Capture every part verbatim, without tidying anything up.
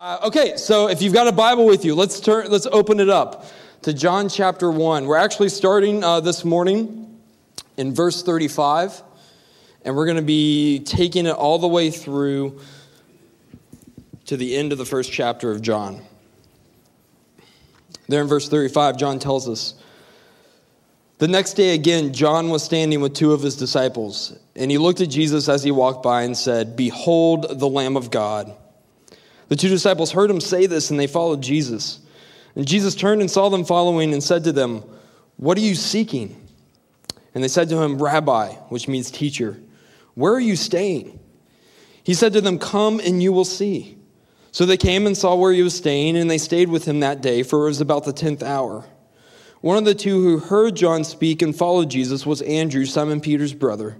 Uh, okay, so if you've got a Bible with you, let's turn. Let's open it up to John chapter one. We're actually starting uh, this morning in verse thirty-five, and we're going to be taking it all the way through to the end of the first chapter of John. There in verse thirty-five, John tells us, "The next day again, John was standing with two of his disciples, and he looked at Jesus as he walked by and said, 'Behold the Lamb of God.' The two disciples heard him say this, and they followed Jesus. And Jesus turned and saw them following and said to them, 'What are you seeking?' And they said to him, 'Rabbi,' which means teacher, 'where are you staying?' He said to them, 'Come and you will see.' So they came and saw where he was staying, and they stayed with him that day, for it was about the tenth hour. One of the two who heard John speak and followed Jesus was Andrew, Simon Peter's brother.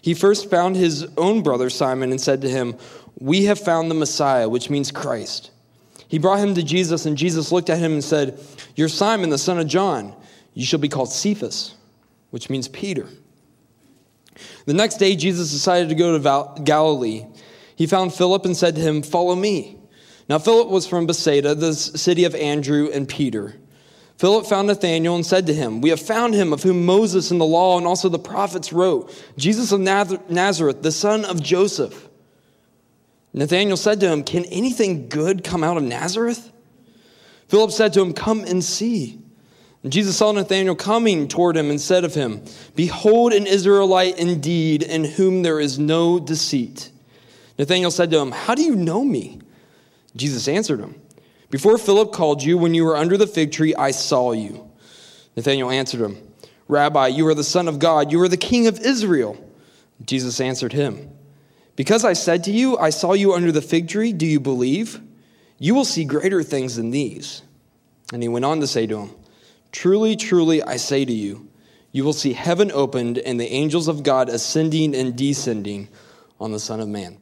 He first found his own brother Simon and said to him, 'We have found the Messiah,' which means Christ. He brought him to Jesus, and Jesus looked at him and said, 'You're Simon, the son of John. You shall be called Cephas,' which means Peter." The next day, Jesus decided to go to Galilee. He found Philip and said to him, "Follow me." Now Philip was from Bethsaida, the city of Andrew and Peter. Philip found Nathanael and said to him, "We have found him of whom Moses and the law and also the prophets wrote, Jesus of Nazareth, the son of Joseph." Nathanael said to him, "Can anything good come out of Nazareth?" Philip said to him, "Come and see." And Jesus saw Nathanael coming toward him and said of him, "Behold, an Israelite indeed, in whom there is no deceit." Nathanael said to him, "How do you know me?" Jesus answered him, "Before Philip called you, when you were under the fig tree, I saw you." Nathanael answered him, "Rabbi, you are the Son of God. You are the King of Israel." Jesus answered him, "Because I said to you, I saw you under the fig tree, do you believe? You will see greater things than these." And he went on to say to him, "Truly, truly, I say to you, you will see heaven opened and the angels of God ascending and descending on the Son of Man."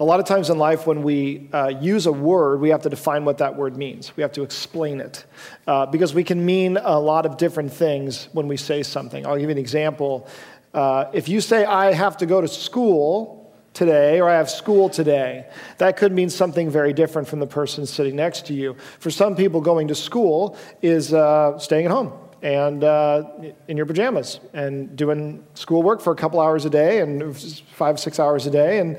A lot of times in life when we uh, use a word, we have to define what that word means. We have to explain it uh, because we can mean a lot of different things when we say something. I'll give you an example. Uh, if you say, "I have to go to school today," or "I have school today," that could mean something very different from the person sitting next to you. For some people, going to school is uh, staying at home and uh, in your pajamas and doing schoolwork for a couple hours a day and five, six hours a day. And,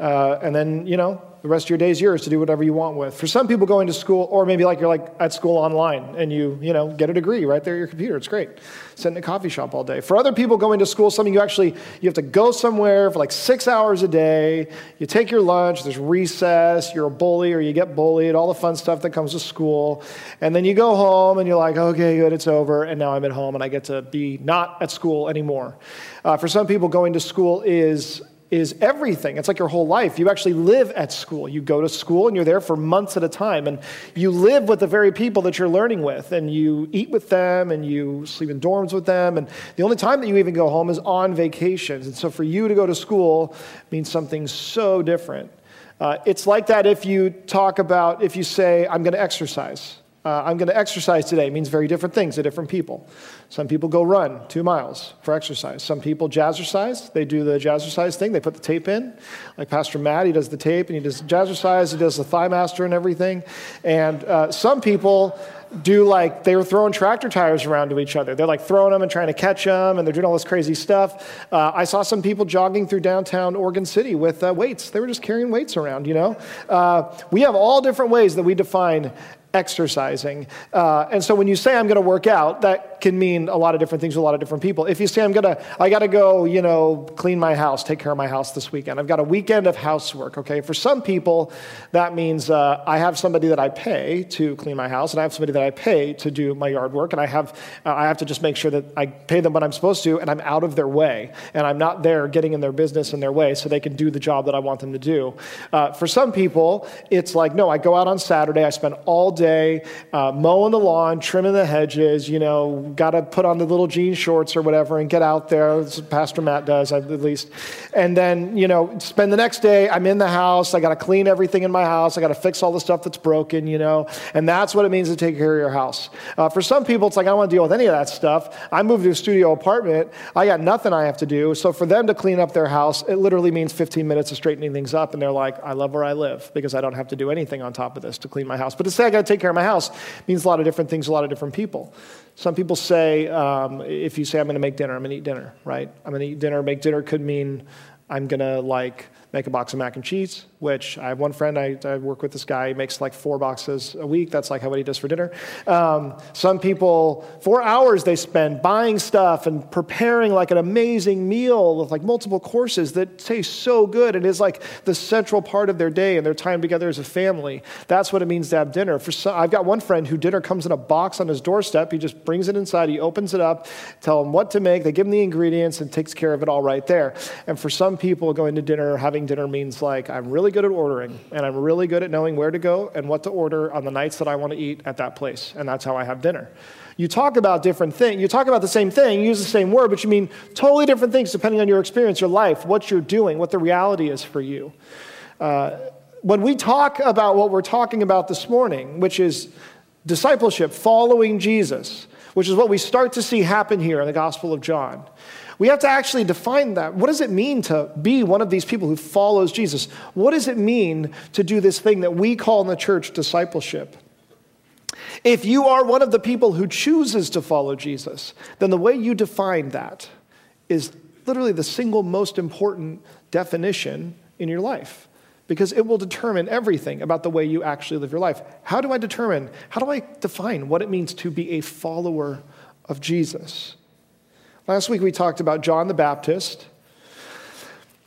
uh, and then, you know, the rest of your day is yours to do whatever you want with. For some people, going to school, or maybe like you're like at school online and you, you know, get a degree right there at your computer. It's great. Sit in a coffee shop all day. For other people, going to school, something you actually, you have to go somewhere for like six hours a day. You take your lunch, there's recess, you're a bully or you get bullied, all the fun stuff that comes with school. And then you go home and you're like, "Okay, good, it's over. And now I'm at home and I get to be not at school anymore." Uh, for some people, going to school is is everything. It's like your whole life. You actually live at school. You go to school and you're there for months at a time, and you live with the very people that you're learning with, and you eat with them, and you sleep in dorms with them, and the only time that you even go home is on vacations. And so for you to go to school means something so different. Uh, it's like that if you talk about, if you say, "I'm going to exercise." Uh, "I'm going to exercise today" means very different things to different people. Some people go run two miles for exercise. Some people jazzercise. They do the jazzercise thing. They put the tape in. Like Pastor Matt, he does the tape and he does jazzercise. He does the thigh master and everything. And uh, some people do like, they were throwing tractor tires around to each other. They're like throwing them and trying to catch them, and they're doing all this crazy stuff. Uh, I saw some people jogging through downtown Oregon City with uh, weights. They were just carrying weights around, you know. Uh, we have all different ways that we define exercising. Uh, and so when you say, "I'm going to work out," that can mean a lot of different things to a lot of different people. If you say, I'm going to, I got to go, you know, clean my house, take care of my house this weekend. I've got a weekend of housework. Okay. For some people, that means uh, I have somebody that I pay to clean my house, and I have somebody that I pay to do my yard work. And I have, uh, I have to just make sure that I pay them what I'm supposed to, and I'm out of their way, and I'm not there getting in their business and their way so they can do the job that I want them to do. Uh, for some people, it's like, no, I go out on Saturday. I spend all day day, uh, mowing the lawn, trimming the hedges, you know, got to put on the little jean shorts or whatever and get out there, as Pastor Matt does at least. And then, you know, spend the next day, I'm in the house, I got to clean everything in my house, I got to fix all the stuff that's broken, you know, and that's what it means to take care of your house. Uh, for some people, it's like, I don't want to deal with any of that stuff. I moved to a studio apartment, I got nothing I have to do, so for them to clean up their house, it literally means fifteen minutes of straightening things up, and they're like, I love where I live because I don't have to do anything on top of this to clean my house. But to say I got to take care of my house means a lot of different things, a lot of different people. Some people say, um, if you say I'm going to make dinner, I'm going to eat dinner, right? I'm going to eat dinner. Make dinner could mean I'm going to like make a box of mac and cheese, which I have one friend, I, I work with this guy, he makes like four boxes a week. That's like how what he does for dinner. Um, some people, four hours they spend buying stuff and preparing like an amazing meal with like multiple courses that taste so good. It is like the central part of their day and their time together as a family. That's what it means to have dinner. For some, I've got one friend who dinner comes in a box on his doorstep. He just brings it inside, he opens it up, tell them what to make, they give him the ingredients and takes care of it all right there. And for some people going to dinner, having dinner means like, I'm really good at ordering and I'm really good at knowing where to go and what to order on the nights that I want to eat at that place. And that's how I have dinner. You talk about different things. You talk about the same thing, you use the same word, but you mean totally different things depending on your experience, your life, what you're doing, what the reality is for you. Uh, when we talk about what we're talking about this morning, which is discipleship, following Jesus, which is what we start to see happen here in the Gospel of John, we have to actually define that. What does it mean to be one of these people who follows Jesus? What does it mean to do this thing that we call in the church discipleship? If you are one of the people who chooses to follow Jesus, then the way you define that is literally the single most important definition in your life, because it will determine everything about the way you actually live your life. How do I determine, how do I define what it means to be a follower of Jesus? Last week we talked about John the Baptist,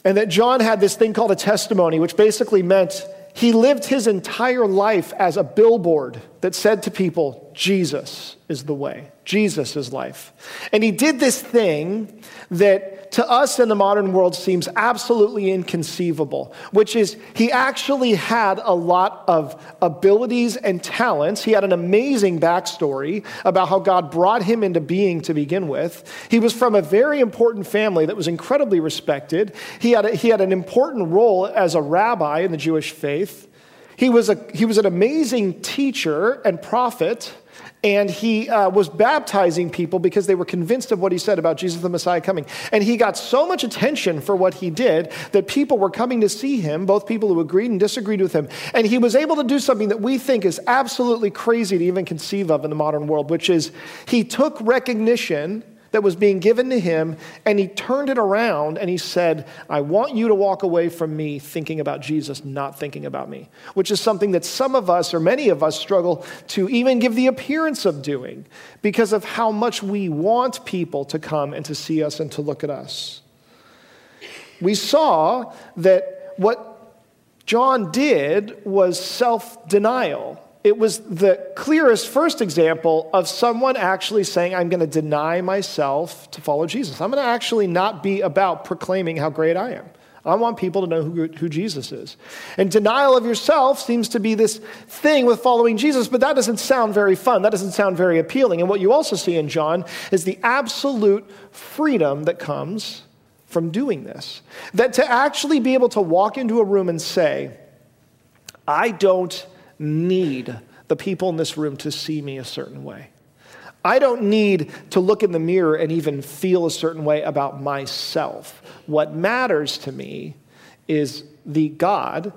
and that John had this thing called a testimony, which basically meant he lived his entire life as a billboard that said to people, Jesus is the way, Jesus is life. And he did this thing that to us in the modern world seems absolutely inconceivable, which is he actually had a lot of abilities and talents. He had an amazing backstory about how God brought him into being to begin with. He was from a very important family that was incredibly respected. He had, a, he had an important role as a rabbi in the Jewish faith. He was, a, he was an amazing teacher and prophet, and he uh, was baptizing people because they were convinced of what he said about Jesus the Messiah coming. And he got so much attention for what he did that people were coming to see him, both people who agreed and disagreed with him. And he was able to do something that we think is absolutely crazy to even conceive of in the modern world, which is he took recognition that was being given to him, and he turned it around, and he said, I want you to walk away from me thinking about Jesus, not thinking about me, which is something that some of us, or many of us, struggle to even give the appearance of doing because of how much we want people to come and to see us and to look at us. We saw that what John did was self-denial. It was the clearest first example of someone actually saying, I'm going to deny myself to follow Jesus. I'm going to actually not be about proclaiming how great I am. I want people to know who, who Jesus is. And denial of yourself seems to be this thing with following Jesus, but that doesn't sound very fun. That doesn't sound very appealing. And what you also see in John is the absolute freedom that comes from doing this. That to actually be able to walk into a room and say, I don't need the people in this room to see me a certain way. I don't need to look in the mirror and even feel a certain way about myself. What matters to me is the God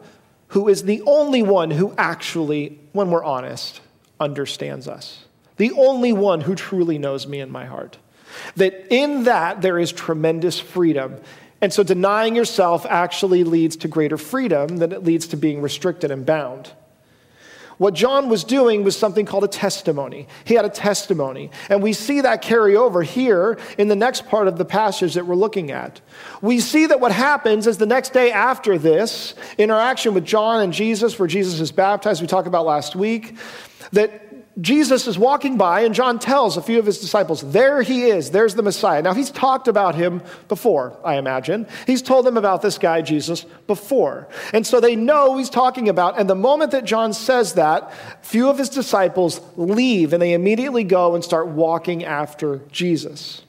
who is the only one who actually, when we're honest, understands us. The only one who truly knows me in my heart. That in that there is tremendous freedom. And so denying yourself actually leads to greater freedom than it leads to being restricted and bound. What John was doing was something called a testimony. He had a testimony. And we see that carry over here in the next part of the passage that we're looking at. We see that what happens is the next day after this interaction with John and Jesus, where Jesus is baptized, we talked about last week, that Jesus is walking by, and John tells a few of his disciples, there he is, there's the Messiah. Now, he's talked about him before, I imagine. He's told them about this guy, Jesus, before. And so they know he's talking about, and the moment that John says that, few of his disciples leave, and they immediately go and start walking after Jesus.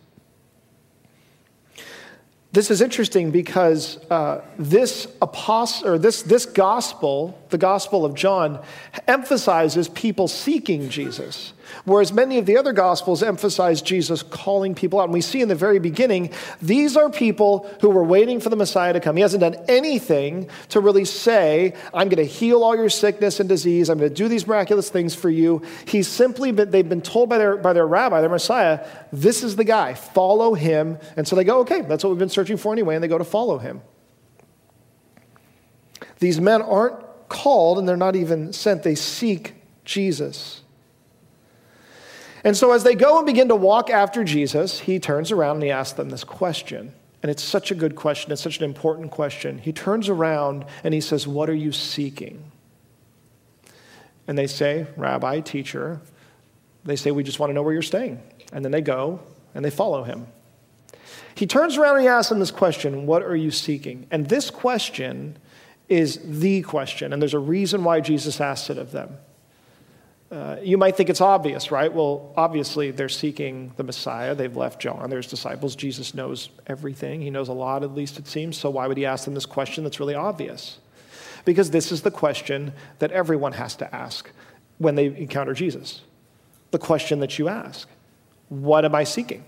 This is interesting because uh, this apostle, or this this gospel, the Gospel of John, emphasizes people seeking Jesus, whereas many of the other gospels emphasize Jesus calling people out. And we see in the very beginning, these are people who were waiting for the Messiah to come. He hasn't done anything to really say, "I'm going to heal all your sickness and disease. I'm going to do these miraculous things for you." He's simply been, they've been told by their by their rabbi, their Messiah, "This is the guy. Follow him." And so they go, "Okay, that's what we've been searching for anyway," and they go to follow him. These men aren't called, and they're not even sent. They seek Jesus. And so as they go and begin to walk after Jesus, he turns around and he asks them this question. And it's such a good question. It's such an important question. He turns around and he says, "What are you seeking?" And they say, "Rabbi, teacher," they say, "We just want to know where you're staying." And then they go and they follow him. He turns around and he asks them this question, "What are you seeking?" And this question is the question, and there's a reason why Jesus asked it of them. Uh, you might think it's obvious, right? Well, obviously they're seeking the Messiah. They've left John. There's disciples. Jesus knows everything. He knows a lot, at least it seems. So why would he ask them this question that's really obvious? Because this is the question that everyone has to ask when they encounter Jesus. The question that you ask, what am I seeking?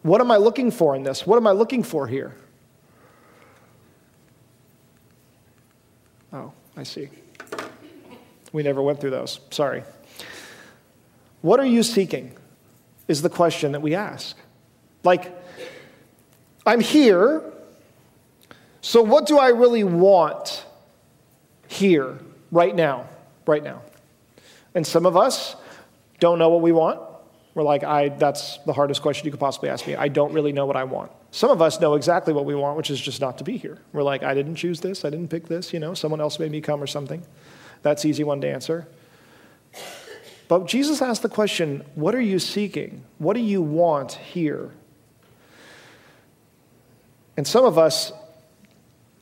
What am I looking for in this? What am I looking for here? Oh, I see. We never went through those. Sorry. What are you seeking is the question that we ask. Like, I'm here, so what do I really want here, right now, right now? And some of us don't know what we want. We're like, I, that's the hardest question you could possibly ask me. I don't really know what I want. Some of us know exactly what we want, which is just not to be here. We're like, I didn't choose this. I didn't pick this. You know, someone else made me come or something. That's an easy one to answer. But Jesus asked the question, what are you seeking? What do you want here? And some of us,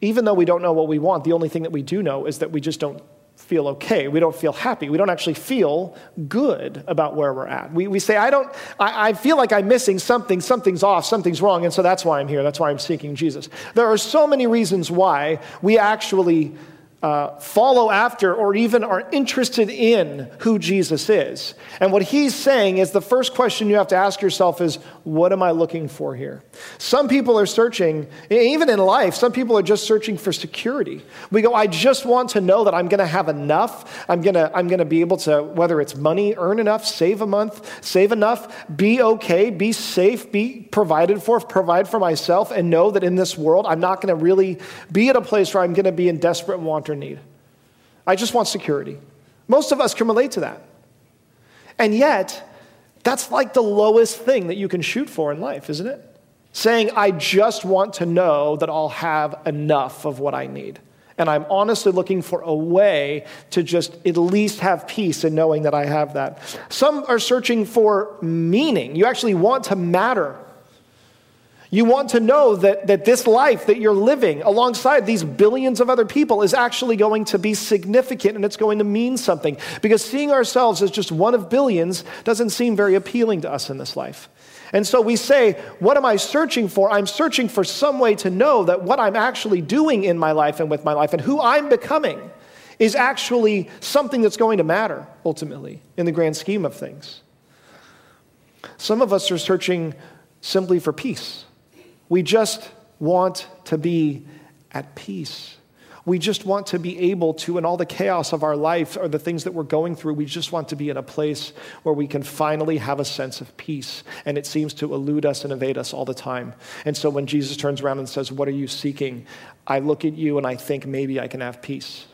even though we don't know what we want, the only thing that we do know is that we just don't feel okay. We don't feel happy. We don't actually feel good about where we're at. We we say, I don't, I, I feel like I'm missing something, something's off, something's wrong, and so that's why I'm here. That's why I'm seeking Jesus. There are so many reasons why we actually uh, follow after or even are interested in who Jesus is. And what he's saying is the first question you have to ask yourself is, what am I looking for here? Some people are searching, even in life, some people are just searching for security. We go, I just want to know that I'm going to have enough. I'm going to I'm going to be able to, whether it's money, earn enough, save a month, save enough, be okay, be safe, be provided for, provide for myself, and know that in this world, I'm not going to really be at a place where I'm going to be in desperate want or need. I just want security. Most of us can relate to that. And yet, that's like the lowest thing that you can shoot for in life, isn't it? Saying, I just want to know that I'll have enough of what I need. And I'm honestly looking for a way to just at least have peace in knowing that I have that. Some are searching for meaning. You actually want to matter. You want to know that, that this life that you're living alongside these billions of other people is actually going to be significant and it's going to mean something. Because seeing ourselves as just one of billions doesn't seem very appealing to us in this life. And so we say, what am I searching for? I'm searching for some way to know that what I'm actually doing in my life and with my life and who I'm becoming is actually something that's going to matter ultimately in the grand scheme of things. Some of us are searching simply for peace. We just want to be at peace. We just want to be able to, in all the chaos of our life or the things that we're going through, we just want to be in a place where we can finally have a sense of peace. And it seems to elude us and evade us all the time. And so when Jesus turns around and says, what are you seeking? I look at you and I think maybe I can have peace.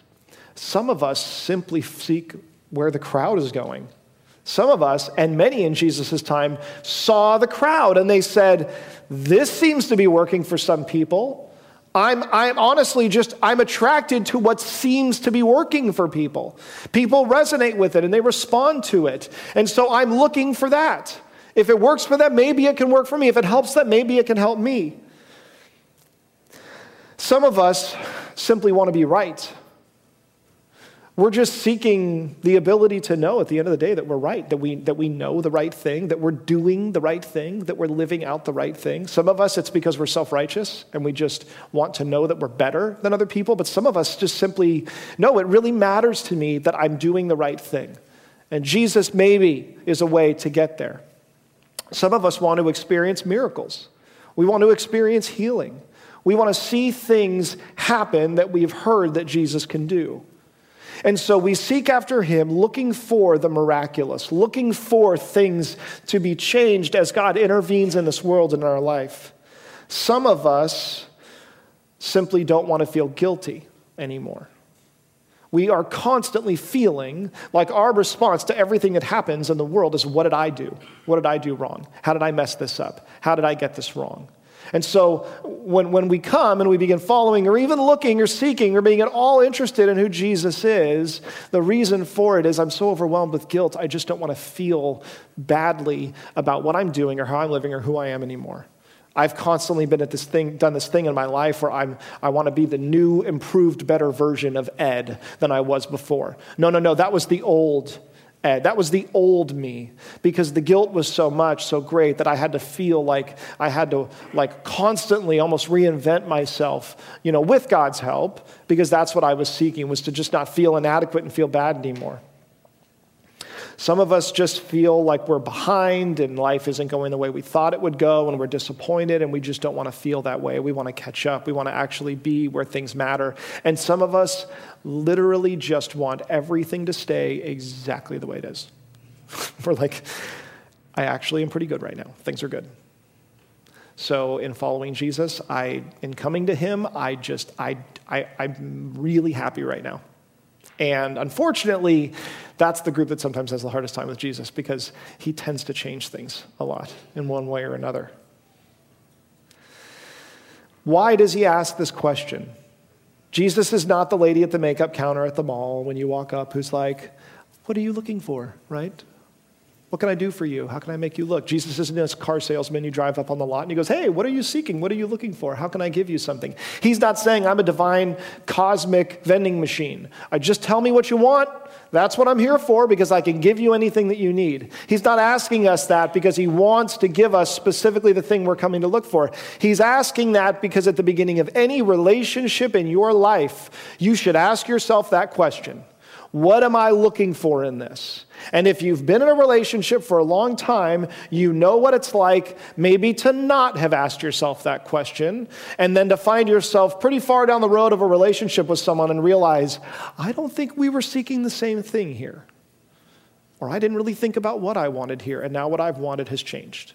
Some of us simply seek where the crowd is going. Some of us, and many in Jesus' time, saw the crowd and they said, this seems to be working for some people. I'm, I'm honestly just, I'm attracted to what seems to be working for people. People resonate with it and they respond to it. And so I'm looking for that. If it works for them, maybe it can work for me. If it helps them, maybe it can help me. Some of us simply want to be right. We're just seeking the ability to know at the end of the day that we're right, that we that we know the right thing, that we're doing the right thing, that we're living out the right thing. Some of us, it's because we're self-righteous and we just want to know that we're better than other people. But some of us just simply, no, it really matters to me that I'm doing the right thing. And Jesus maybe is a way to get there. Some of us want to experience miracles. We want to experience healing. We want to see things happen that we've heard that Jesus can do. And so we seek after him, looking for the miraculous, looking for things to be changed as God intervenes in this world and in our life. Some of us simply don't want to feel guilty anymore. We are constantly feeling like our response to everything that happens in the world is, what did I do? What did I do wrong? How did I mess this up? How did I get this wrong? And so when, when we come and we begin following or even looking or seeking or being at all interested in who Jesus is, the reason for it is I'm so overwhelmed with guilt, I just don't want to feel badly about what I'm doing or how I'm living or who I am anymore. I've constantly been at this thing, done this thing in my life where I'm, I want to be the new, improved, better version of Ed than I was before. No, no, no, that was the old Ed. That was the old me, because the guilt was so much, so great, that I had to feel like I had to like constantly almost reinvent myself, you know, with God's help, because that's what I was seeking, was to just not feel inadequate and feel bad anymore. Some of us just feel like we're behind and life isn't going the way we thought it would go, and we're disappointed, and we just don't want to feel that way. We want to catch up. We want to actually be where things matter. And some of us literally just want everything to stay exactly the way it is. We're like, I actually am pretty good right now. Things are good. So in following Jesus, I, in coming to him, I just, I, I, I'm really happy right now. And unfortunately, that's the group that sometimes has the hardest time with Jesus, because he tends to change things a lot in one way or another. Why does he ask this question? Jesus is not the lady at the makeup counter at the mall when you walk up who's like, what are you looking for, right? What can I do for you? How can I make you look? Jesus isn't this car salesman you drive up on the lot and he goes, hey, what are you seeking? What are you looking for? How can I give you something? He's not saying, I'm a divine cosmic vending machine. I just tell me what you want. That's what I'm here for, because I can give you anything that you need. He's not asking us that because he wants to give us specifically the thing we're coming to look for. He's asking that because at the beginning of any relationship in your life, you should ask yourself that question. What am I looking for in this? And if you've been in a relationship for a long time, you know what it's like maybe to not have asked yourself that question, and then to find yourself pretty far down the road of a relationship with someone and realize, I don't think we were seeking the same thing here. Or I didn't really think about what I wanted here, and now what I've wanted has changed.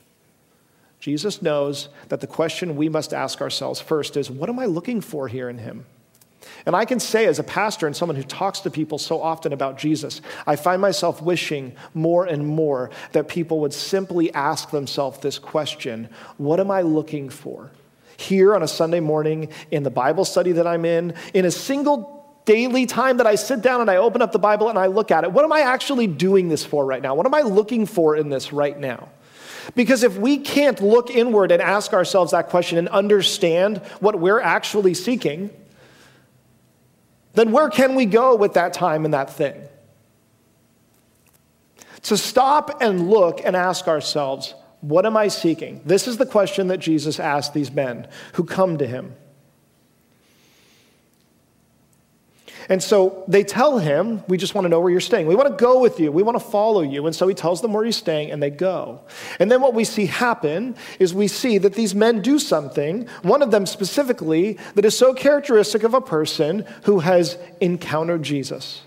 Jesus knows that the question we must ask ourselves first is, what am I looking for here in him? And I can say, as a pastor and someone who talks to people so often about Jesus, I find myself wishing more and more that people would simply ask themselves this question, what am I looking for? Here on a Sunday morning, in the Bible study that I'm in, in a single daily time that I sit down and I open up the Bible and I look at it, what am I actually doing this for right now? What am I looking for in this right now? Because if we can't look inward and ask ourselves that question and understand what we're actually seeking, then where can we go with that time and that thing? To stop and look and ask ourselves, what am I seeking? This is the question that Jesus asked these men who come to him. And so they tell him, we just want to know where you're staying. We want to go with you. We want to follow you. And so he tells them where he's staying, and they go. And then what we see happen is we see that these men do something, one of them specifically, that is so characteristic of a person who has encountered Jesus.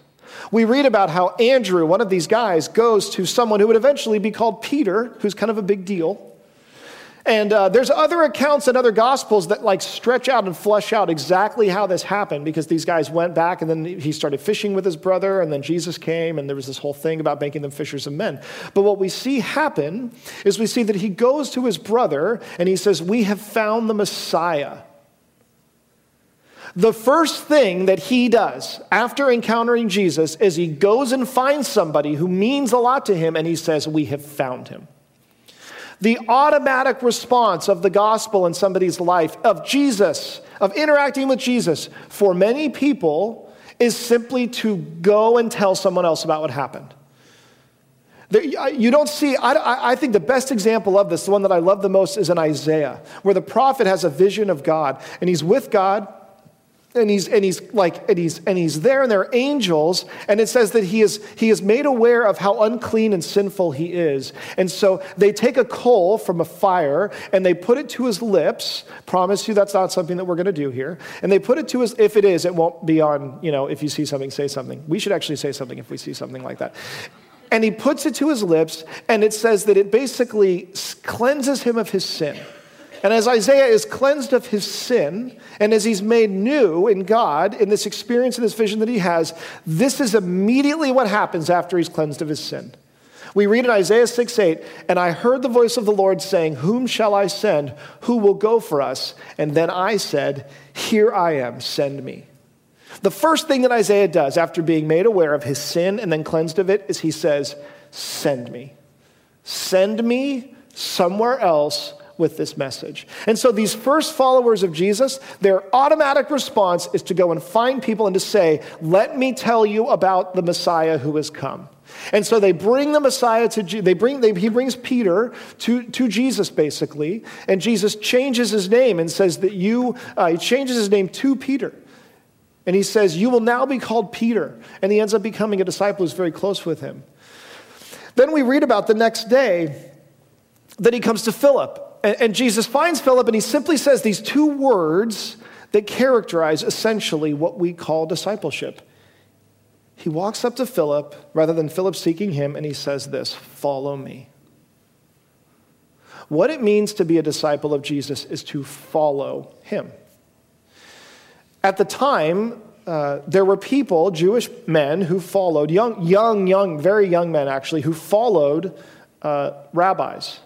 We read about how Andrew, one of these guys, goes to someone who would eventually be called Peter, who's kind of a big deal. And uh, there's other accounts in other gospels that like stretch out and flesh out exactly how this happened, because these guys went back and then he started fishing with his brother, and then Jesus came, and there was this whole thing about making them fishers of men. But what we see happen is we see that he goes to his brother and he says, we have found the Messiah. The first thing that he does after encountering Jesus is he goes and finds somebody who means a lot to him, and he says, "We have found him." The automatic response of the gospel in somebody's life, of Jesus, of interacting with Jesus, for many people is simply to go and tell someone else about what happened. You don't see, I, I think the best example of this, the one that I love the most, is in Isaiah, where the prophet has a vision of God, and he's with God, and he's and he's like and he's and he's there, and there are angels, and it says that he is he is made aware of how unclean and sinful he is, and so they take a coal from a fire and they put it to his lips. Promise you that's not something that we're going to do here. And they put it to his. If it is, it won't be on. You know, if you see something, say something. We should actually say something if we see something like that. And he puts it to his lips, and it says that it basically cleanses him of his sin. And as Isaiah is cleansed of his sin, and as he's made new in God, in this experience and this vision that he has, this is immediately what happens after he's cleansed of his sin. We read in Isaiah six eight, "And I heard the voice of the Lord saying, 'Whom shall I send? Who will go for us?' And then I said, 'Here I am, send me.'" The first thing that Isaiah does after being made aware of his sin and then cleansed of it is he says, "Send me. Send me somewhere else with this message." And so these first followers of Jesus, their automatic response is to go and find people and to say, "Let me tell you about the Messiah who has come." And so they bring the Messiah to Jesus. They bring, they, he brings Peter to, to Jesus, basically, and Jesus changes his name and says that you, uh, he changes his name to Peter. And he says, "You will now be called Peter." And he ends up becoming a disciple who's very close with him. Then we read about the next day that he comes to Philip. And Jesus finds Philip, and he simply says these two words that characterize essentially what we call discipleship. He walks up to Philip, rather than Philip seeking him, and he says this, "Follow me." What it means to be a disciple of Jesus is to follow him. At the time, uh, there were people, Jewish men, who followed, young, young, young, very young men actually, who followed uh, rabbis.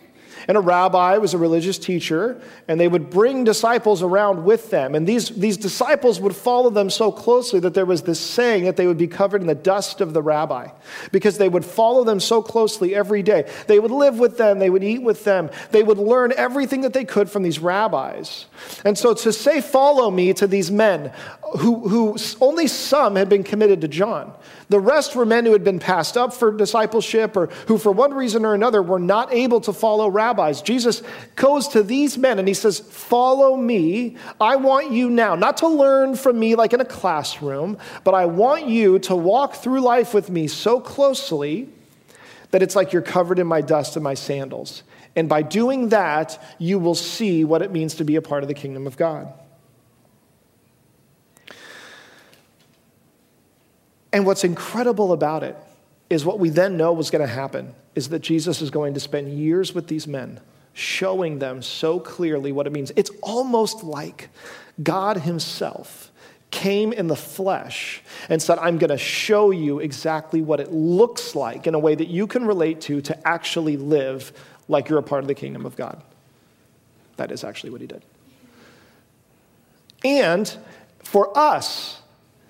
And a rabbi was a religious teacher, and they would bring disciples around with them. And these, these disciples would follow them so closely that there was this saying that they would be covered in the dust of the rabbi, because they would follow them so closely every day. They would live with them. They would eat with them. They would learn everything that they could from these rabbis. And so to say, "Follow me," to these men, who, who only some had been committed to John. The rest were men who had been passed up for discipleship, or who for one reason or another were not able to follow rabbis. Jesus goes to these men and he says, "Follow me. I want you now, not to learn from me like in a classroom, but I want you to walk through life with me so closely that it's like you're covered in my dust and my sandals. And by doing that, you will see what it means to be a part of the kingdom of God." And what's incredible about it is what we then know was going to happen is that Jesus is going to spend years with these men, showing them so clearly what it means. It's almost like God himself came in the flesh and said, "I'm going to show you exactly what it looks like in a way that you can relate to, to actually live like you're a part of the kingdom of God." That is actually what he did. And for us,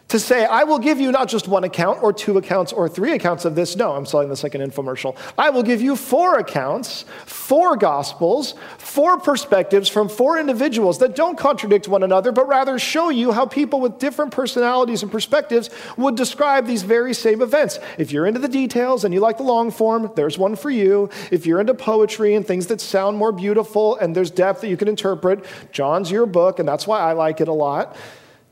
to say, "I will give you not just one account or two accounts or three accounts of this." No, I'm selling this like an infomercial. I will give you four accounts, four gospels, four perspectives from four individuals that don't contradict one another, but rather show you how people with different personalities and perspectives would describe these very same events. If you're into the details and you like the long form, there's one for you. If you're into poetry and things that sound more beautiful and there's depth that you can interpret, John's your book, and that's why I like it a lot.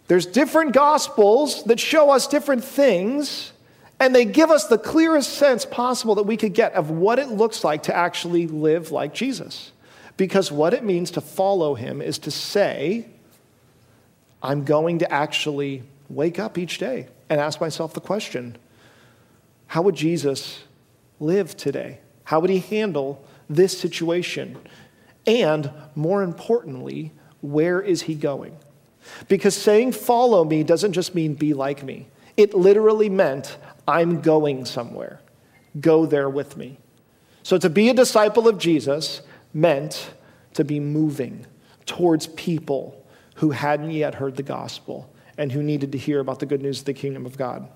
There's different gospels that show us different things, and they give us the clearest sense possible that we could get of what it looks like to actually live like Jesus. Because what it means to follow him is to say, "I'm going to actually wake up each day and ask myself the question, how would Jesus live today? How would he handle this situation? And more importantly, where is he going?" Because saying "follow me" doesn't just mean "be like me." It literally meant "I'm going somewhere. Go there with me." So to be a disciple of Jesus meant to be moving towards people who hadn't yet heard the gospel and who needed to hear about the good news of the kingdom of God.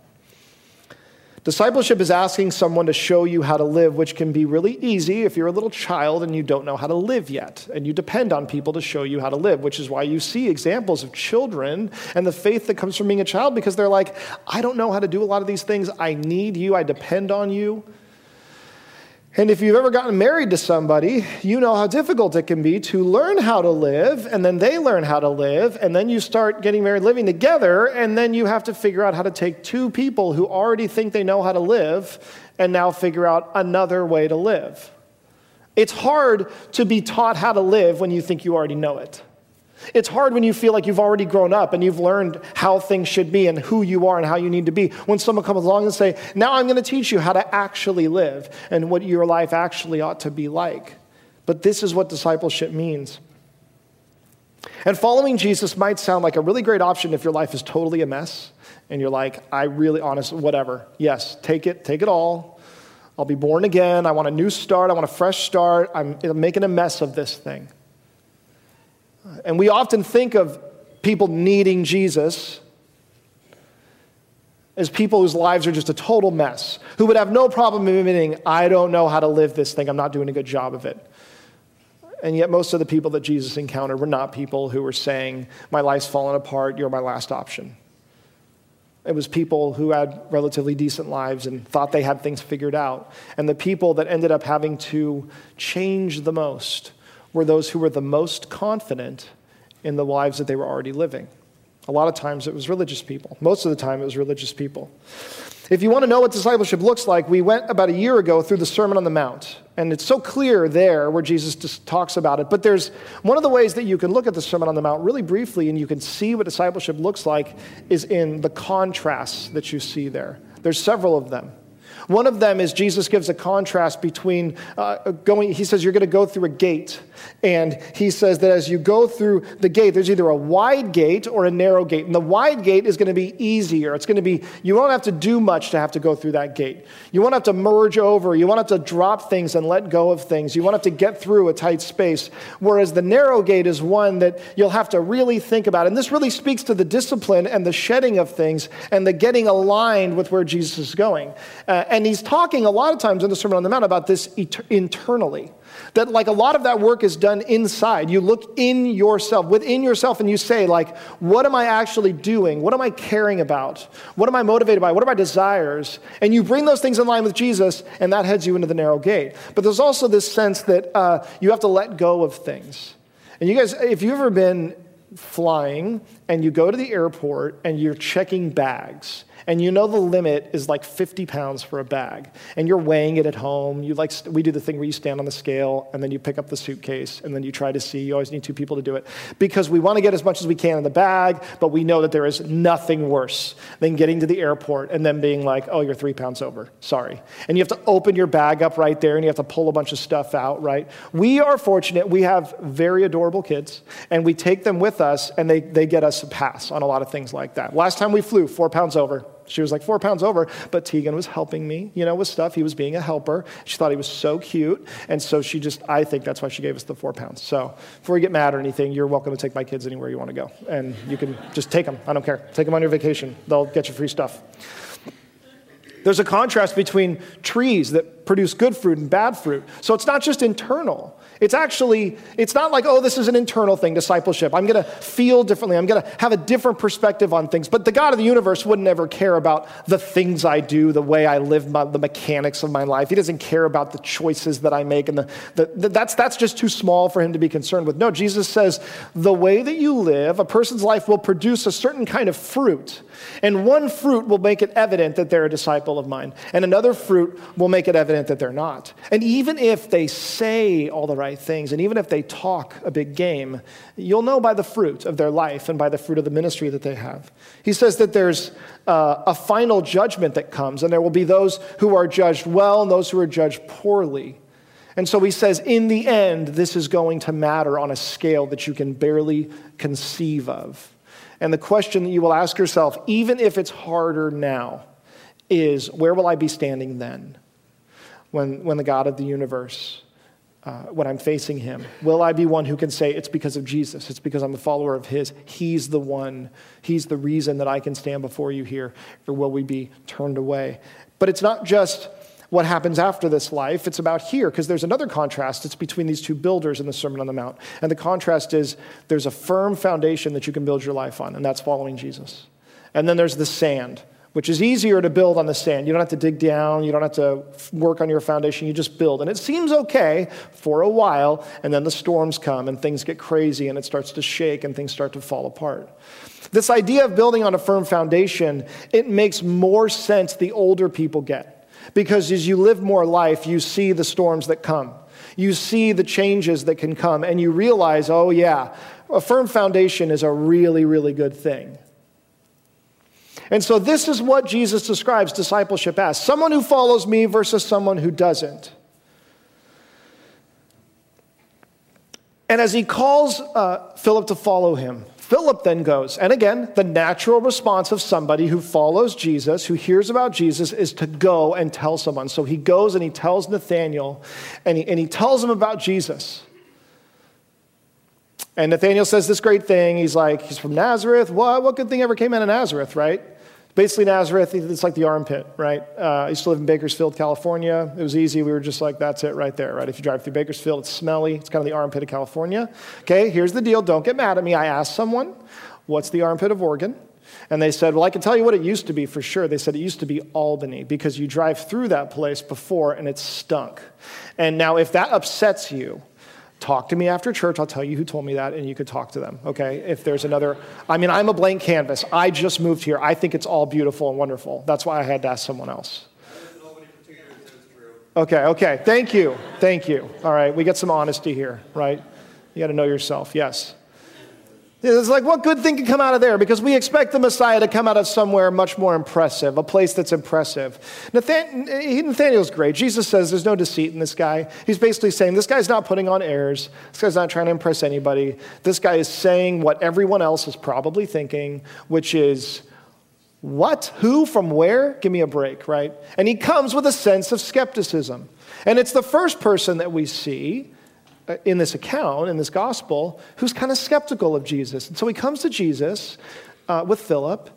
Discipleship is asking someone to show you how to live, which can be really easy if you're a little child and you don't know how to live yet, and you depend on people to show you how to live, which is why you see examples of children and the faith that comes from being a child, because they're like, I don't know how to do a lot of these things. I need you. I depend on you. And if you've ever gotten married to somebody, you know how difficult it can be to learn how to live, and then they learn how to live, and then you start getting married, living together, and then you have to figure out how to take two people who already think they know how to live and now figure out another way to live. It's hard to be taught how to live when you think you already know it. It's hard when you feel like you've already grown up and you've learned how things should be and who you are and how you need to be. When someone comes along and say, now I'm going to teach you how to actually live and what your life actually ought to be like. But this is what discipleship means. And following Jesus might sound like a really great option if your life is totally a mess and you're like, I really, honestly, whatever. Yes, take it, take it all. I'll be born again. I want a new start. I want a fresh start. I'm making a mess of this thing. And we often think of people needing Jesus as people whose lives are just a total mess, who would have no problem admitting, I don't know how to live this thing. I'm not doing a good job of it. And yet most of the people that Jesus encountered were not people who were saying, my life's fallen apart, you're my last option. It was people who had relatively decent lives and thought they had things figured out. And the people that ended up having to change the most were those who were the most confident in the lives that they were already living. A lot of times it was religious people. Most of the time it was religious people. If you want to know what discipleship looks like, we went about a year ago through the Sermon on the Mount. And it's so clear there where Jesus just talks about it. But there's one of the ways that you can look at the Sermon on the Mount really briefly and you can see what discipleship looks like is in the contrasts that you see there. There's several of them. One of them is Jesus gives a contrast between uh, going, he says, you're going to go through a gate. And he says that as you go through the gate, there's either a wide gate or a narrow gate. And the wide gate is going to be easier. It's going to be, you won't have to do much to have to go through that gate. You won't have to merge over. You won't have to drop things and let go of things. You won't have to get through a tight space. Whereas the narrow gate is one that you'll have to really think about. And this really speaks to the discipline and the shedding of things and the getting aligned with where Jesus is going. Uh, And he's talking a lot of times in the Sermon on the Mount about this et- internally, that like a lot of that work is done inside. You look in yourself, within yourself, and you say like, what am I actually doing? What am I caring about? What am I motivated by? What are my desires? And you bring those things in line with Jesus, and that heads you into the narrow gate. But there's also this sense that uh, you have to let go of things. And you guys, if you've ever been flying and you go to the airport and you're checking bags, and you know the limit is like fifty pounds for a bag, and you're weighing it at home. You like we do the thing where you stand on the scale, and then you pick up the suitcase, and then you try to see. You always need two people to do it because we want to get as much as we can in the bag, but we know that there is nothing worse than getting to the airport and then being like, oh, you're three pounds over, sorry. And you have to open your bag up right there, and you have to pull a bunch of stuff out, right? We are fortunate. We have very adorable kids, and we take them with us, and they, they get us a pass on a lot of things like that. Last time we flew, four pounds over. She was like four pounds over, but Tegan was helping me, you know, with stuff. He was being a helper. She thought he was so cute. And so she just, I think that's why she gave us the four pounds. So before you get mad or anything, you're welcome to take my kids anywhere you want to go. And you can just take them. I don't care. Take them on your vacation. They'll get you free stuff. There's a contrast between trees that produce good fruit and bad fruit. So it's not just internal. It's actually, it's not like, oh, this is an internal thing, discipleship. I'm going to feel differently. I'm going to have a different perspective on things. But the God of the universe wouldn't ever care about the things I do, the way I live, my, the mechanics of my life. He doesn't care about the choices that I make. And the, the, the that's that's just too small for him to be concerned with. No, Jesus says, the way that you live, a person's life will produce a certain kind of fruit. And one fruit will make it evident that they're a disciple of mine. And another fruit will make it evident that they're not. And even if they say all the right things. And even if they talk a big game, you'll know by the fruit of their life and by the fruit of the ministry that they have. He says that there's uh, a final judgment that comes, and there will be those who are judged well and those who are judged poorly. And so he says, in the end, this is going to matter on a scale that you can barely conceive of. And the question that you will ask yourself, even if it's harder now, is where will I be standing then when, when the God of the universe uh, when I'm facing him? Will I be one who can say, it's because of Jesus, it's because I'm a follower of his, he's the one, he's the reason that I can stand before you here, or will we be turned away? But it's not just what happens after this life, it's about here, because there's another contrast. It's between these two builders in the Sermon on the Mount. And the contrast is there's a firm foundation that you can build your life on, and that's following Jesus. And then there's the sand, which is easier to build on the sand. You don't have to dig down. You don't have to work on your foundation. You just build. And it seems okay for a while, and then the storms come, and things get crazy, and it starts to shake, and things start to fall apart. This idea of building on a firm foundation, it makes more sense the older people get. Because as you live more life, you see the storms that come. You see the changes that can come, and you realize, oh yeah, a firm foundation is a really, really good thing. And so this is what Jesus describes discipleship as. Someone who follows me versus someone who doesn't. And as he calls uh, Philip to follow him, Philip then goes, and again, the natural response of somebody who follows Jesus, who hears about Jesus, is to go and tell someone. So he goes and he tells Nathanael, and he, and he tells him about Jesus. And Nathanael says this great thing. He's like, he's from Nazareth. What, what good thing ever came out of Nazareth, right? Basically, Nazareth, it's like the armpit, right? Uh, I used to live in Bakersfield, California. It was easy. We were just like, that's it right there, right? If you drive through Bakersfield, it's smelly. It's kind of the armpit of California. Okay, here's the deal. Don't get mad at me. I asked someone, what's the armpit of Oregon? And they said, well, I can tell you what it used to be for sure. They said it used to be Albany because you drive through that place before and it stunk. And now if that upsets you, talk to me after church. I'll tell you who told me that, and you could talk to them, okay? If there's another, I mean, I'm a blank canvas. I just moved here. I think it's all beautiful and wonderful. That's why I had to ask someone else. Okay, okay. Thank you. Thank you. All right. We get some honesty here, right? You got to know yourself. Yes. It's like, what good thing can come out of there? Because we expect the Messiah to come out of somewhere much more impressive, a place that's impressive. Nathan- Nathanael's great. Jesus says there's no deceit in this guy. He's basically saying this guy's not putting on airs. This guy's not trying to impress anybody. This guy is saying what everyone else is probably thinking, which is, what? Who? From where? Give me a break, right? And he comes with a sense of skepticism. And it's the first person that we see in this account, in this gospel, who's kind of skeptical of Jesus. And so he comes to Jesus uh, with Philip,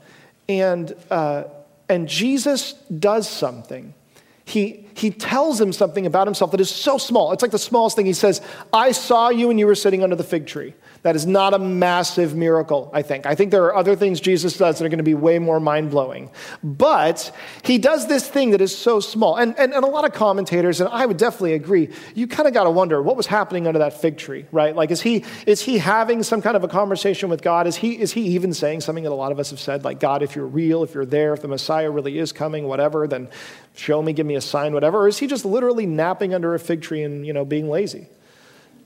and uh, and Jesus does something. He, he tells him something about himself that is so small. It's like the smallest thing. He says, I saw you and you were sitting under the fig tree. That is not a massive miracle, I think. I think there are other things Jesus does that are going to be way more mind-blowing. But he does this thing that is so small. And, and, and a lot of commentators, and I would definitely agree, you kind of got to wonder, what was happening under that fig tree, right? Like, is he is he having some kind of a conversation with God? Is he is he even saying something that a lot of us have said, like, God, if you're real, if you're there, if the Messiah really is coming, whatever, then show me, give me a sign, whatever, or is he just literally napping under a fig tree and, you know, being lazy?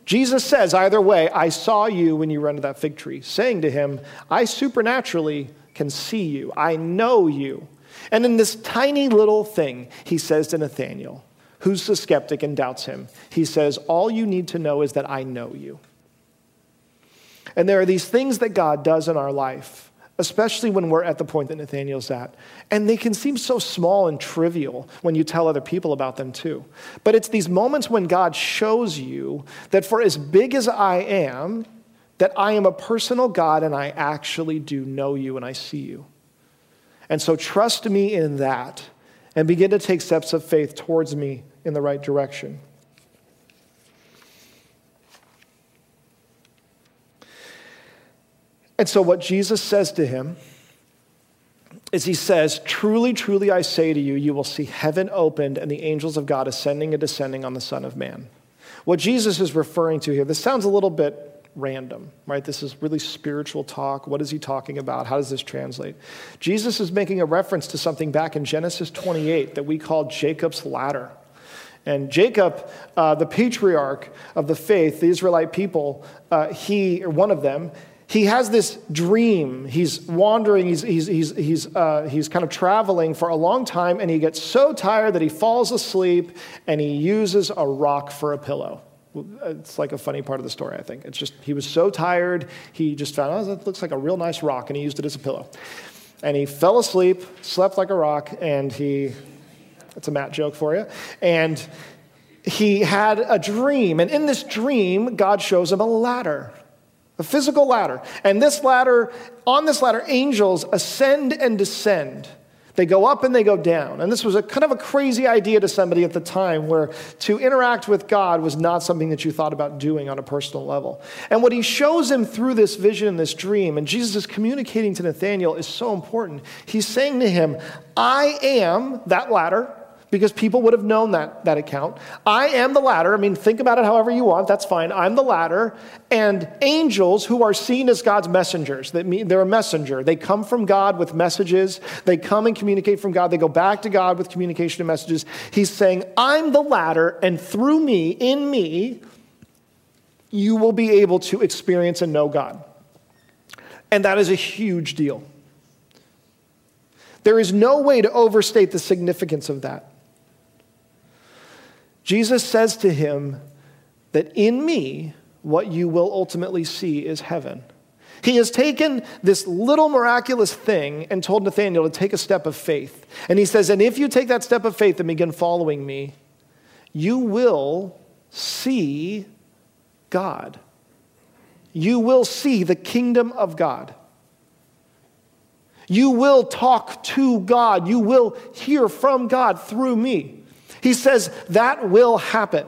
Jesus says, either way, I saw you when you were under that fig tree, saying to him, I supernaturally can see you. I know you. And in this tiny little thing, he says to Nathanael, who's the skeptic and doubts him, he says, all you need to know is that I know you. And there are these things that God does in our life, especially when we're at the point that Nathanael's at. And they can seem so small and trivial when you tell other people about them too. But it's these moments when God shows you that for as big as I am, that I am a personal God and I actually do know you and I see you. And so trust me in that and begin to take steps of faith towards me in the right direction. And so what Jesus says to him is he says, truly, truly, I say to you, you will see heaven opened and the angels of God ascending and descending on the Son of Man. What Jesus is referring to here, this sounds a little bit random, right? This is really spiritual talk. What is he talking about? How does this translate? Jesus is making a reference to something back in Genesis twenty-eight that we call Jacob's ladder. And Jacob, uh, the patriarch of the faith, the Israelite people, uh, he, or one of them, he has this dream. He's wandering. He's he's he's he's uh, he's kind of traveling for a long time, and he gets so tired that he falls asleep, and he uses a rock for a pillow. It's like a funny part of the story, I think. It's just he was so tired, he just found, oh, that looks like a real nice rock, and he used it as a pillow. And he fell asleep, slept like a rock, and he. That's a Matt joke for you. And he had a dream. And in this dream, God shows him a ladder, a physical ladder. And this ladder, on this ladder, angels ascend and descend. They go up and they go down. And this was a kind of a crazy idea to somebody at the time, where to interact with God was not something that you thought about doing on a personal level. And what he shows him through this vision and this dream, and Jesus is communicating to Nathanael, is so important. He's saying to him, I am that ladder, because people would have known that, that account. I am the ladder. I mean, think about it however you want. That's fine. I'm the ladder. And angels, who are seen as God's messengers, that mean they're a messenger. They come from God with messages. They come and communicate from God. They go back to God with communication and messages. He's saying, I'm the ladder, and through me, in me, you will be able to experience and know God. And that is a huge deal. There is no way to overstate the significance of that. Jesus says to him that in me, what you will ultimately see is heaven. He has taken this little miraculous thing and told Nathanael to take a step of faith. And he says, and if you take that step of faith and begin following me, you will see God. You will see the kingdom of God. You will talk to God. You will hear from God through me. He says that will happen,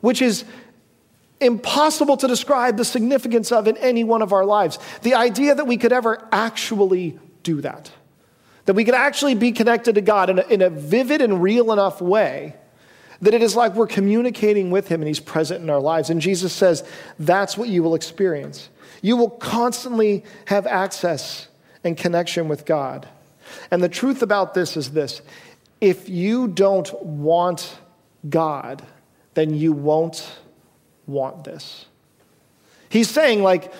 which is impossible to describe the significance of in any one of our lives. The idea that we could ever actually do that, that we could actually be connected to God in a, in a vivid and real enough way that it is like we're communicating with him and he's present in our lives. And Jesus says, that's what you will experience. You will constantly have access and connection with God. And the truth about this is this: if you don't want God, then you won't want this. He's saying, like,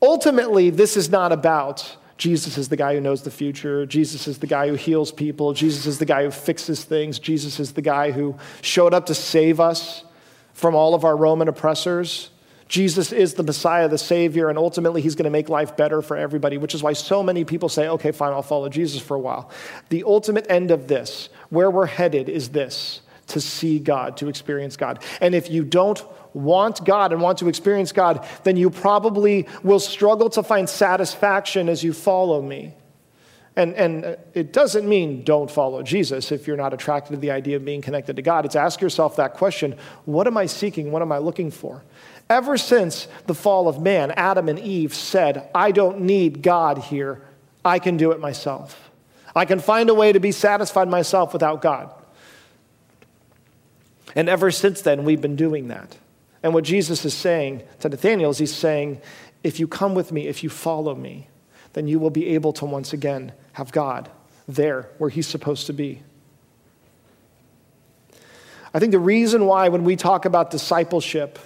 ultimately, this is not about Jesus is the guy who knows the future. Jesus is the guy who heals people. Jesus is the guy who fixes things. Jesus is the guy who showed up to save us from all of our Roman oppressors. Jesus is the Messiah, the Savior, and ultimately he's going to make life better for everybody, which is why so many people say, okay, fine, I'll follow Jesus for a while. The ultimate end of this, where we're headed, is this: to see God, to experience God. And if you don't want God and want to experience God, then you probably will struggle to find satisfaction as you follow me. And, and it doesn't mean don't follow Jesus if you're not attracted to the idea of being connected to God. It's ask yourself that question: what am I seeking? What am I looking for? Ever since the fall of man, Adam and Eve said, I don't need God here. I can do it myself. I can find a way to be satisfied myself without God. And ever since then, we've been doing that. And what Jesus is saying to Nathanael is he's saying, if you come with me, if you follow me, then you will be able to once again have God there where he's supposed to be. I think the reason why when we talk about discipleship,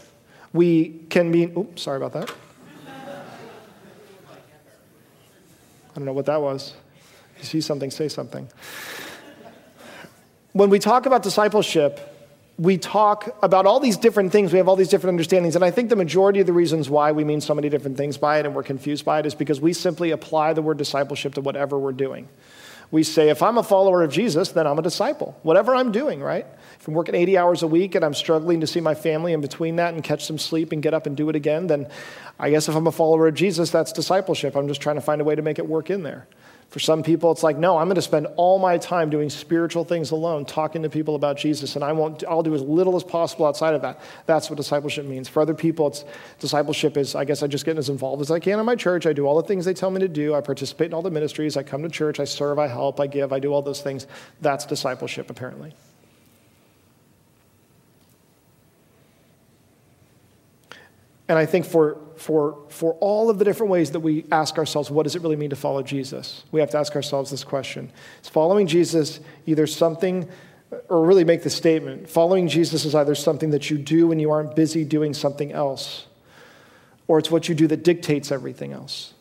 we can be, oops, sorry about that. I don't know what that was. You see something, say something. When we talk about discipleship, we talk about all these different things. We have all these different understandings. And I think the majority of the reasons why we mean so many different things by it and we're confused by it is because we simply apply the word discipleship to whatever we're doing. We say, if I'm a follower of Jesus, then I'm a disciple. Whatever I'm doing, right? If I'm working eighty hours a week and I'm struggling to see my family in between that and catch some sleep and get up and do it again, then I guess if I'm a follower of Jesus, that's discipleship. I'm just trying to find a way to make it work in there. For some people, it's like, no, I'm going to spend all my time doing spiritual things alone, talking to people about Jesus, and I won't, I'll do as little as possible outside of that. That's what discipleship means. For other people, it's discipleship is, I guess, I just get as involved as I can in my church. I do all the things they tell me to do. I participate in all the ministries. I come to church. I serve. I help. I give. I do all those things. That's discipleship, apparently. And I think for, for, for all of the different ways that we ask ourselves, what does it really mean to follow Jesus? We have to ask ourselves this question. Is following Jesus either something, or really make the statement, following Jesus is either something that you do when you aren't busy doing something else, or it's what you do that dictates everything else.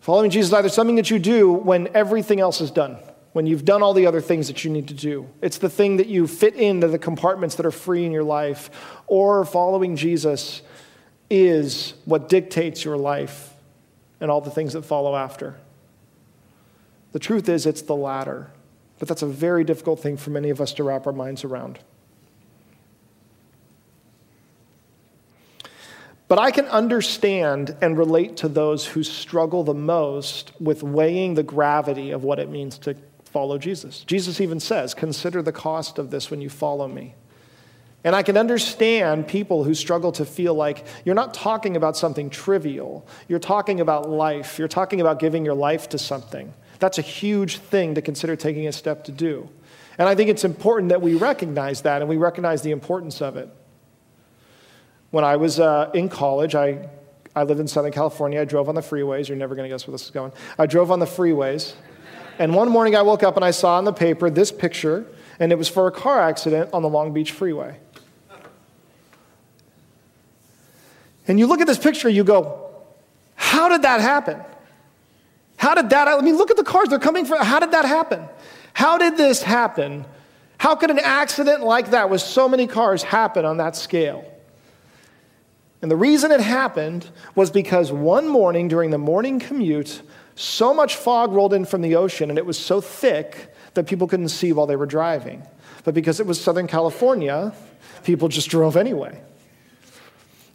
Following Jesus is either something that you do when everything else is done, when you've done all the other things that you need to do. It's the thing that you fit into the compartments that are free in your life. Or following Jesus is what dictates your life and all the things that follow after. The truth is, it's the latter. But that's a very difficult thing for many of us to wrap our minds around. But I can understand and relate to those who struggle the most with weighing the gravity of what it means to follow Jesus. Jesus even says, "Consider the cost of this when you follow me." And I can understand people who struggle to feel like you're not talking about something trivial. You're talking about life. You're talking about giving your life to something. That's a huge thing to consider taking a step to do. And I think it's important that we recognize that and we recognize the importance of it. When I was uh, in college, I, I lived in Southern California. I drove on the freeways. You're never going to guess where this is going. I drove on the freeways. And one morning I woke up and I saw in the paper this picture, and it was for a car accident on the Long Beach Freeway. And you look at this picture, you go, how did that happen? How did that, I mean, look at the cars, they're coming for, how did that happen? How did this happen? How could an accident like that with so many cars happen on that scale? And the reason it happened was because one morning during the morning commute, so much fog rolled in from the ocean and it was so thick that people couldn't see while they were driving. But because it was Southern California, people just drove anyway.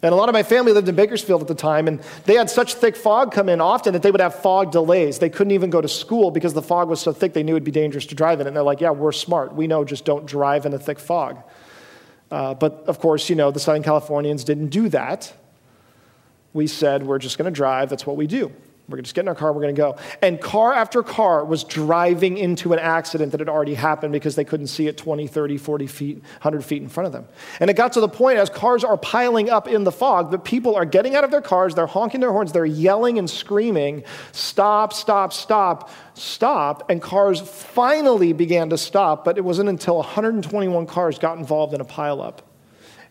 And a lot of my family lived in Bakersfield at the time, and they had such thick fog come in often that they would have fog delays. They couldn't even go to school because the fog was so thick they knew it'd be dangerous to drive in. And they're like, yeah, we're smart. We know just don't drive in a thick fog. Uh, but of course, you know, the Southern Californians didn't do that. We said, we're just going to drive. That's what we do. We're going to just get in our car. We're going to go. And car after car was driving into an accident that had already happened because they couldn't see it twenty, thirty, forty feet, one hundred feet in front of them. And it got to the point as cars are piling up in the fog, that people are getting out of their cars. They're honking their horns. They're yelling and screaming, stop, stop, stop, stop. And cars finally began to stop. But it wasn't until one hundred twenty-one cars got involved in a pileup.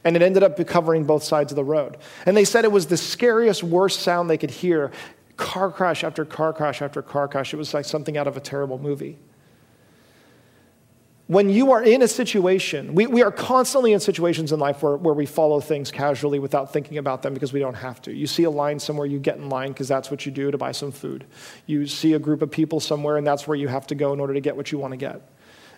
And it ended up covering both sides of the road. And they said it was the scariest, worst sound they could hear. Car crash after car crash after car crash. It was like something out of a terrible movie. When you are in a situation, we, we are constantly in situations in life where, where we follow things casually without thinking about them because we don't have to. You see a line somewhere, you get in line because that's what you do to buy some food. You see a group of people somewhere and that's where you have to go in order to get what you want to get.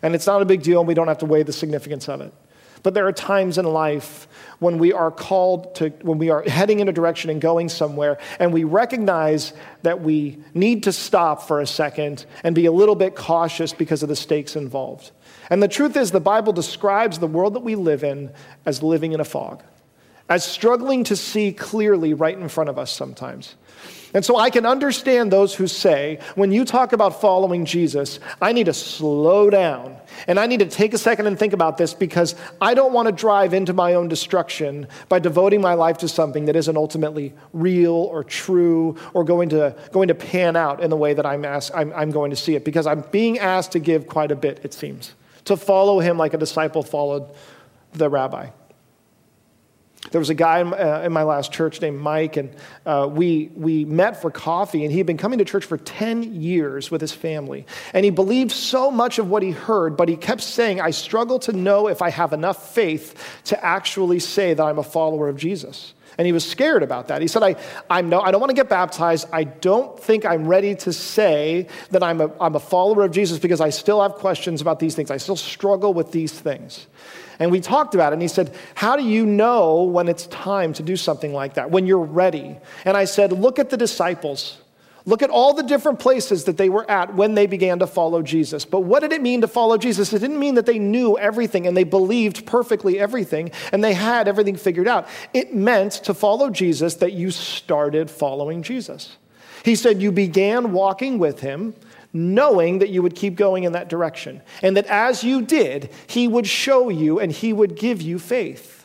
And it's not a big deal and we don't have to weigh the significance of it. But there are times in life when we are called to, when we are heading in a direction and going somewhere, and we recognize that we need to stop for a second and be a little bit cautious because of the stakes involved. And the truth is, the Bible describes the world that we live in as living in a fog, as struggling to see clearly right in front of us sometimes. And so I can understand those who say, when you talk about following Jesus, I need to slow down and I need to take a second and think about this because I don't want to drive into my own destruction by devoting my life to something that isn't ultimately real or true or going to, going to pan out in the way that I'm, asked, I'm, I'm going to see it because I'm being asked to give quite a bit, it seems, to follow him like a disciple followed the rabbi. There was a guy in, uh, in my last church named Mike, and uh, we, we met for coffee, and he had been coming to church for ten years with his family. And he believed so much of what he heard, but he kept saying, I struggle to know if I have enough faith to actually say that I'm a follower of Jesus. And he was scared about that. He said, I, I'm no, I don't want to get baptized. I don't think I'm ready to say that I'm a, I'm a follower of Jesus because I still have questions about these things. I still struggle with these things. And we talked about it. And he said, how do you know when it's time to do something like that, when you're ready? And I said, look at the disciples. Look at all the different places that they were at when they began to follow Jesus. But what did it mean to follow Jesus? It didn't mean that they knew everything and they believed perfectly everything and they had everything figured out. It meant to follow Jesus that you started following Jesus. He said you began walking with him, knowing that you would keep going in that direction. And that as you did, he would show you and he would give you faith.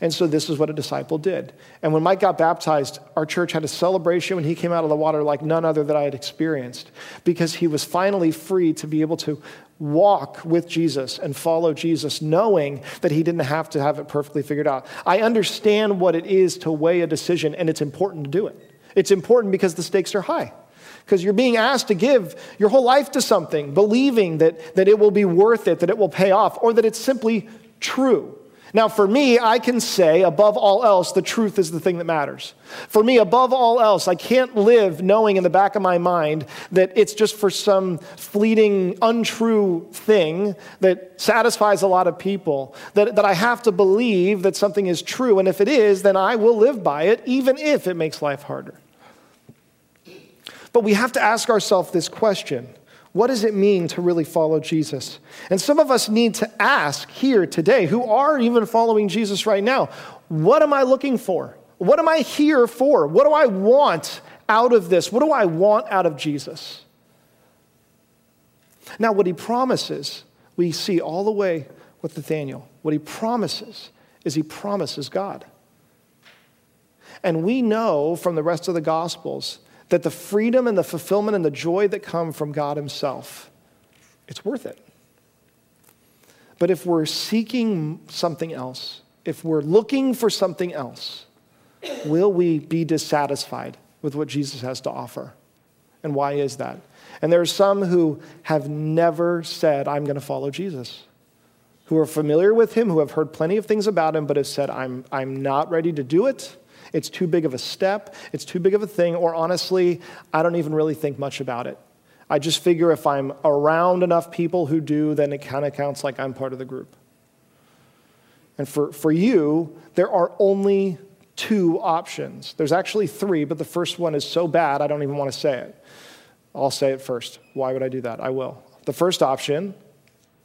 And so this is what a disciple did. And when Mike got baptized, our church had a celebration when he came out of the water like none other that I had experienced because he was finally free to be able to walk with Jesus and follow Jesus, knowing that he didn't have to have it perfectly figured out. I understand what it is to weigh a decision, and it's important to do it. It's important because the stakes are high, because you're being asked to give your whole life to something, believing that, that it will be worth it, that it will pay off, or that it's simply true. Now, for me, I can say, above all else, the truth is the thing that matters. For me, above all else, I can't live knowing in the back of my mind that it's just for some fleeting, untrue thing that satisfies a lot of people, that, that I have to believe that something is true, and if it is, then I will live by it, even if it makes life harder. But we have to ask ourselves this question. What does it mean to really follow Jesus? And some of us need to ask here today, who are even following Jesus right now, what am I looking for? What am I here for? What do I want out of this? What do I want out of Jesus? Now, what he promises, we see all the way with Nathaniel. What he promises is he promises God. And we know from the rest of the Gospels that the freedom and the fulfillment and the joy that come from God himself, it's worth it. But if we're seeking something else, if we're looking for something else, will we be dissatisfied with what Jesus has to offer? And why is that? And there are some who have never said, I'm going to follow Jesus, who are familiar with him, who have heard plenty of things about him, but have said, I'm, I'm not ready to do it. It's too big of a step, it's too big of a thing, or honestly, I don't even really think much about it. I just figure if I'm around enough people who do, then it kind of counts like I'm part of the group. And for, for you, there are only two options. There's actually three, but the first one is so bad, I don't even want to say it. I'll say it first. Why would I do that? I will. The first option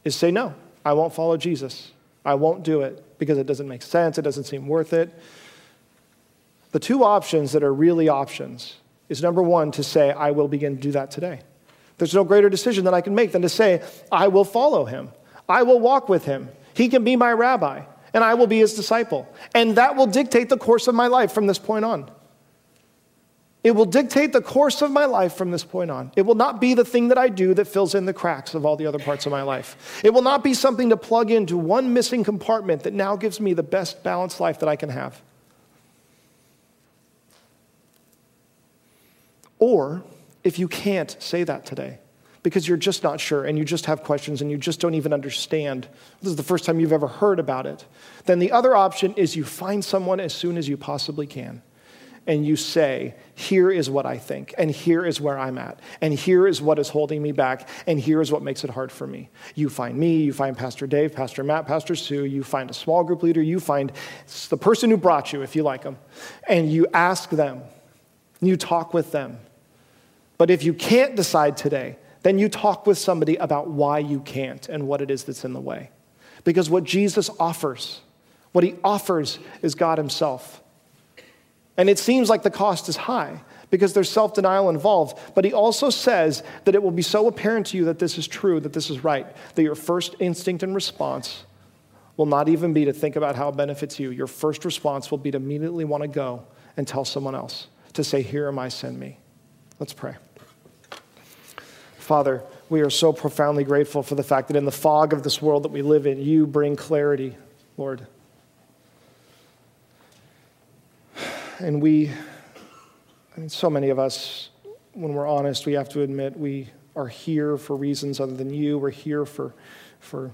is say no. I won't follow Jesus. I won't do it because it doesn't make sense. It doesn't seem worth it. The two options that are really options is number one, to say, I will begin to do that today. There's no greater decision that I can make than to say, I will follow him. I will walk with him. He can be my rabbi, and I will be his disciple. And that will dictate the course of my life from this point on. It will dictate the course of my life from this point on. It will not be the thing that I do that fills in the cracks of all the other parts of my life. It will not be something to plug into one missing compartment that now gives me the best balanced life that I can have. Or if you can't say that today because you're just not sure and you just have questions and you just don't even understand, this is the first time you've ever heard about it, then the other option is you find someone as soon as you possibly can and you say, here is what I think and here is where I'm at and here is what is holding me back and here is what makes it hard for me. You find me, you find Pastor Dave, Pastor Matt, Pastor Sue, you find a small group leader, you find the person who brought you if you like them, and you ask them, you talk with them. But if you can't decide today, then you talk with somebody about why you can't and what it is that's in the way. Because what Jesus offers, what he offers is God himself. And it seems like the cost is high because there's self-denial involved, but he also says that it will be so apparent to you that this is true, that this is right, that your first instinct and response will not even be to think about how it benefits you. Your first response will be to immediately want to go and tell someone else, to say, here am I, send me. Let's pray. Father, we are so profoundly grateful for the fact that in the fog of this world that we live in, you bring clarity, Lord. And we, I mean, so many of us, when we're honest, we have to admit we are here for reasons other than you. We're here for, for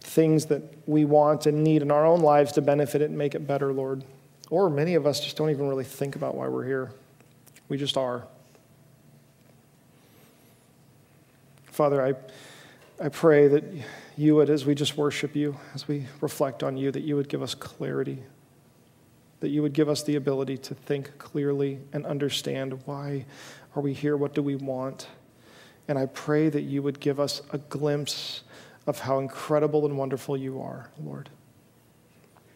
things that we want and need in our own lives to benefit it and make it better, Lord. Or many of us just don't even really think about why we're here. We just are. Father, I I pray that you would, as we just worship you, as we reflect on you, that you would give us clarity, that you would give us the ability to think clearly and understand why are we here, what do we want? And I pray that you would give us a glimpse of how incredible and wonderful you are, Lord.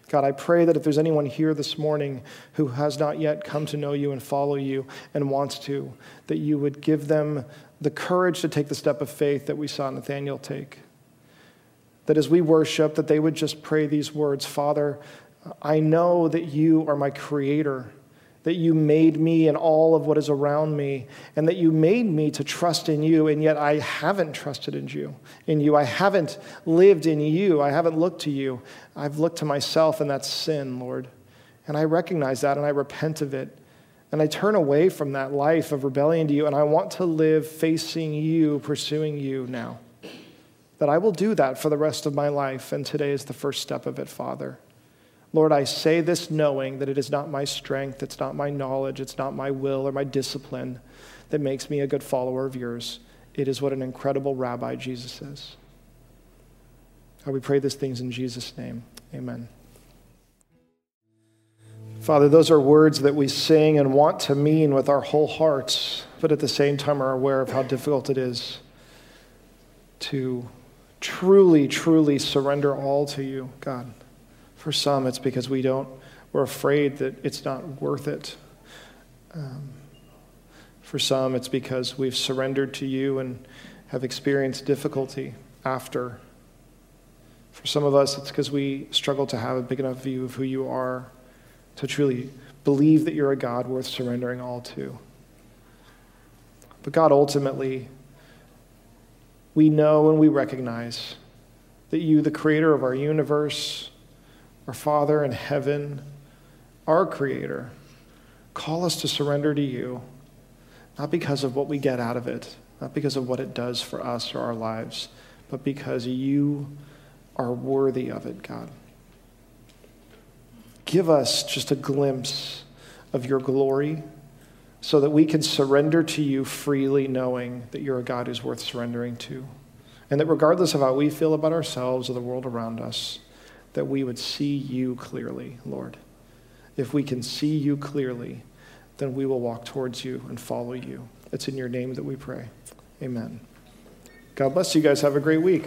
God, I pray that if there's anyone here this morning who has not yet come to know you and follow you and wants to, that you would give them the courage to take the step of faith that we saw Nathaniel take. That as we worship, that they would just pray these words, Father, I know that you are my creator, that you made me and all of what is around me, and that you made me to trust in you, and yet I haven't trusted in you. In you, I haven't lived in you. I haven't looked to you. I've looked to myself, and that's sin, Lord. And I recognize that, and I repent of it. And I turn away from that life of rebellion to you, and I want to live facing you, pursuing you now. That I will do that for the rest of my life, and today is the first step of it, Father. Lord, I say this knowing that it is not my strength, it's not my knowledge, it's not my will or my discipline that makes me a good follower of yours. It is what an incredible rabbi Jesus is. God, we pray these things in Jesus' name. Amen. Father, those are words that we sing and want to mean with our whole hearts, but at the same time are aware of how difficult it is to truly, truly surrender all to you, God. For some, it's because we don't, we're afraid that it's not worth it. Um, for some, it's because we've surrendered to you and have experienced difficulty after. For some of us, it's because we struggle to have a big enough view of who you are to truly believe that you're a God worth surrendering all to. But God, ultimately, we know and we recognize that you, the creator of our universe, our Father in heaven, our creator, call us to surrender to you, not because of what we get out of it, not because of what it does for us or our lives, but because you are worthy of it, God. Give us just a glimpse of your glory so that we can surrender to you freely, knowing that you're a God who's worth surrendering to, and that regardless of how we feel about ourselves or the world around us, that we would see you clearly, Lord. If we can see you clearly, then we will walk towards you and follow you. It's in your name that we pray. Amen. God bless you guys. Have a great week.